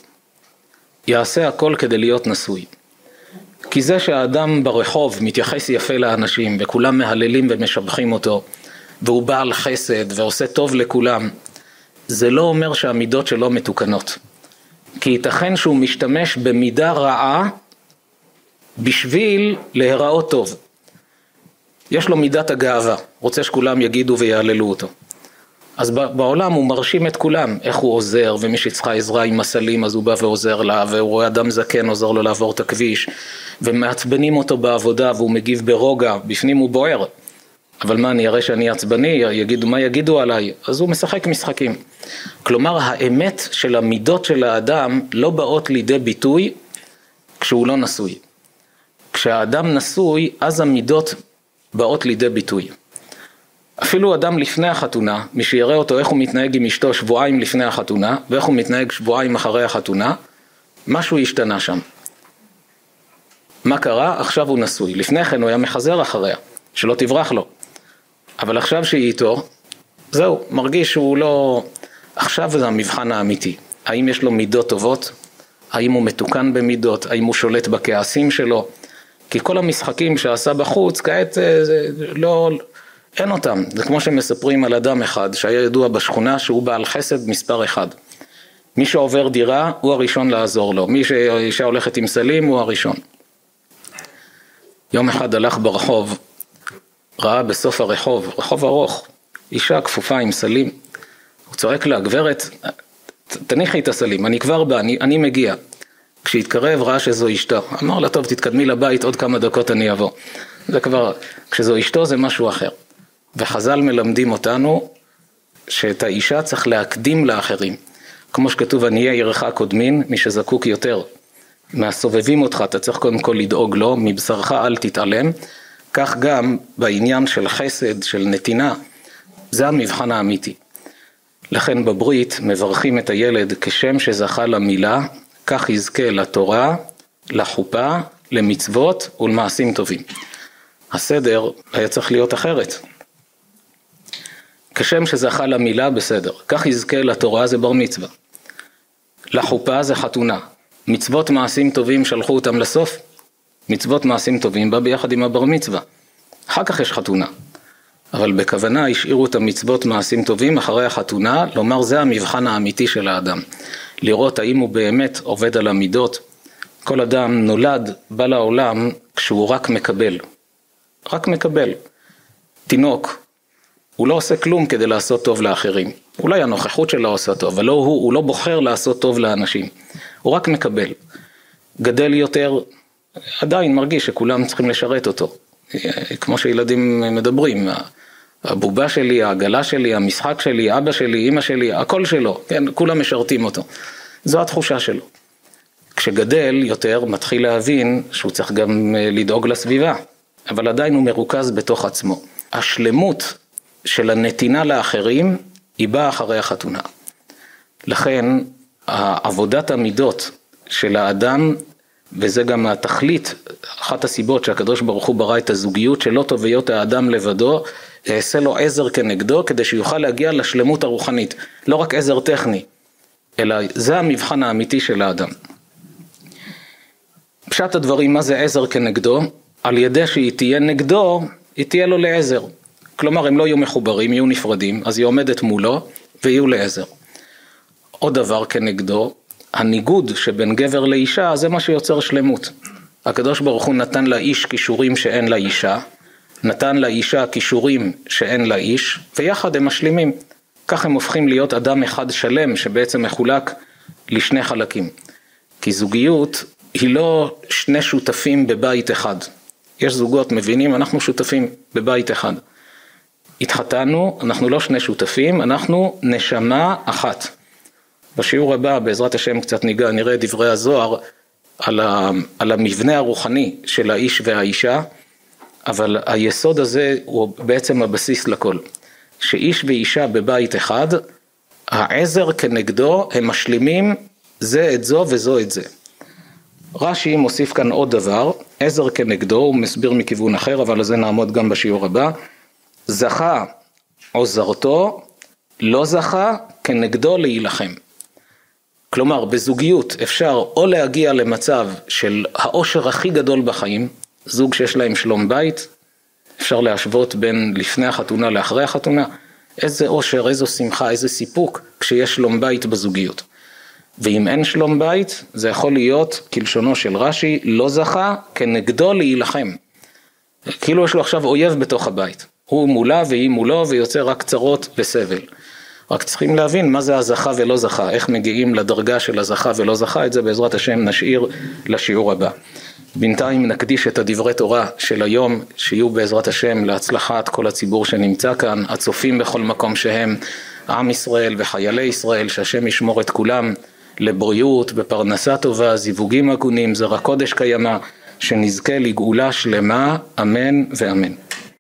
יעשה הכל כדי להיות נשוי. כי זה שהאדם ברחוב מתייחס יפה לאנשים, וכולם מהללים ומשבחים אותו, והוא בעל חסד ועושה טוב לכולם, זה לא אומר שהמידות שלו מתוקנות. כי ייתכן שהוא משתמש במידה רעה, בשביל להיראות טוב. יש לו מידת הגאווה, רוצה שכולם יגידו ויעללו אותו. אז בעולם הוא מרשים את כולם, איך הוא עוזר, ומי שצריכה עזרה עם מסלים אז הוא בא ועוזר לה, והוא רואה אדם זקן עוזר לו לעבור את הכביש, ומעצבנים אותו בעבודה והוא מגיב ברוגע, בפנים הוא בוער. אבל מה, אני אראה שאני עצבני, יגידו, מה יגידו עליי? אז הוא משחק משחקים. כלומר, האמת של המידות של האדם לא באות לידי ביטוי כשהוא לא נשוי. כשהאדם נשוי, אז המידות באות לידי ביטוי. אפילו אדם לפני החתונה, מי שיראה אותו איך הוא מתנהג עם אשתו שבועיים לפני החתונה, ואיך הוא מתנהג שבועיים אחרי החתונה, משהו השתנה שם. מה קרה? עכשיו הוא נשוי. לפני כן הוא היה מחזר אחריה, שלא תברח לו. אבל עכשיו שהיא איתו, זהו, מרגיש שהוא לא... עכשיו זה המבחן האמיתי. האם יש לו מידות טובות? האם הוא מתוקן במידות? האם הוא שולט בכעסים שלו? כי כל המשחקים שעשה בחוץ, כעת זה לא... אין אותם. זה כמו שמספרים על אדם אחד, שהיה ידוע בשכונה שהוא בעל חסד מספר אחד. מי שעובר דירה, הוא הראשון לעזור לו. מי שאישה הולכת עם סלים, הוא הראשון. יום אחד הלך ברחוב, ראה בסוף הרחוב, רחוב ארוך, אישה כפופה עם סלים. הוא צועק לה, גברת, תניחי את הסלים, אני כבר בא, אני, אני מגיע. כשהתקרב ראה שזו אשתו, אמר לה, טוב, תתקדמי לבית, עוד כמה דקות אני אבוא. זה כבר, כשזו אשתו זה משהו אחר. וחז"ל מלמדים אותנו שאת האישה צריך להקדים לאחרים. כמו שכתוב, עניי עירך קודמין, מי שזקוק יותר. מהסובבים אותך, אתה צריך קודם כל לדאוג לו, מבשרך אל תתעלם. כך גם בעניין של חסד, של נתינה, זה המבחן האמיתי. לכן בברית מברכים את הילד כשם שזכה למילה, כך יזכה לתורה, לחופה, למצוות ולמעשים טובים. הסדר היה צריך להיות אחרת. כשם שזכה למילה בסדר, כך יזכה לתורה זה בר מצווה. לחופה זה חתונה. מצוות מעשים טובים שלחו אותם לסוף. מצוות מעשים טובים בא ביחד עם הבר מצווה. אחר כך יש חתונה. אבל בכוונה השאירו את המצוות מעשים טובים אחרי החתונה, לומר זה המבחן האמיתי של האדם. לראות האם הוא באמת עובד על המידות. כל אדם נולד, בא לעולם, כשהוא רק מקבל. רק מקבל. תינוק, הוא לא עושה כלום כדי לעשות טוב לאחרים. אולי הנוכחות שלו עושה טוב, אבל לא הוא, הוא לא בוחר לעשות טוב לאנשים. הוא רק מקבל. גדל יותר, עדיין מרגיש שכולם צריכים לשרת אותו. כמו שילדים מדברים, הבובה שלי, העגלה שלי, המשחק שלי, אבא שלי, אמא שלי, הכל שלו, כן, כולם משרתים אותו. זו התחושה שלו. כשגדל יותר, מתחיל להבין שהוא צריך גם לדאוג לסביבה, אבל עדיין הוא מרוכז בתוך עצמו. השלמות של הנתינה לאחרים היא באה אחרי החתונה. לכן עבודת המידות של האדם, וזה גם התכלית, אחת הסיבות שהקדוש ברוך הוא ברא את הזוגיות, שלא טוביות האדם לבדו, יעשה לו עזר כנגדו כדי שיוכל להגיע לשלמות הרוחנית. לא רק עזר טכני, אלא זה המבחן האמיתי של האדם. פשט הדברים, מה זה עזר כנגדו? על ידי שהיא תהיה נגדו, היא תהיה לו לעזר. כלומר, הם לא יהיו מחוברים, יהיו נפרדים, אז היא עומדת מולו ויהיו לעזר. עוד דבר כנגדו, הניגוד שבין גבר לאישה, זה מה שיוצר שלמות. הקדוש ברוך הוא נתן לאיש כישורים שאין לאישה, נתן לאישה כישורים שאין לאיש, ויחד הם משלימים. כך הם הופכים להיות אדם אחד שלם, שבעצם מחולק לשני חלקים. כי זוגיות היא לא שני שותפים בבית אחד. יש זוגות מבינים, אנחנו שותפים בבית אחד. התחתנו, אנחנו לא שני שותפים, אנחנו נשמה אחת. בשיעור הבא, בעזרת השם, קצת ניגע, נראה דברי הזוהר על, ה, על המבנה הרוחני של האיש והאישה, אבל היסוד הזה הוא בעצם הבסיס לכל. שאיש ואישה בבית אחד, העזר כנגדו, הם משלימים זה את זו וזו את זה. רש"י מוסיף כאן עוד דבר, עזר כנגדו, הוא מסביר מכיוון אחר, אבל לזה נעמוד גם בשיעור הבא. זכה עוזרתו, לא זכה כנגדו להילחם. כלומר, בזוגיות אפשר או להגיע למצב של האושר הכי גדול בחיים, זוג שיש להם שלום בית, אפשר להשוות בין לפני החתונה לאחרי החתונה, איזה אושר, איזו שמחה, איזה סיפוק, כשיש שלום בית בזוגיות. ואם אין שלום בית, זה יכול להיות, כלשונו של רש"י, לא זכה כנגדו להילחם. כאילו יש לו עכשיו אויב בתוך הבית. הוא מולה והיא מולו, ויוצא רק צרות וסבל. רק צריכים להבין מה זה הזכה ולא זכה, איך מגיעים לדרגה של הזכה ולא זכה, את זה בעזרת השם נשאיר לשיעור הבא. בינתיים נקדיש את הדברי תורה של היום, שיהיו בעזרת השם להצלחת כל הציבור שנמצא כאן, הצופים בכל מקום שהם, עם ישראל וחיילי ישראל, שהשם ישמור את כולם לבריאות, בפרנסה טובה, זיווגים הגונים, זרע קודש קיימה, שנזכה לגאולה שלמה, אמן ואמן.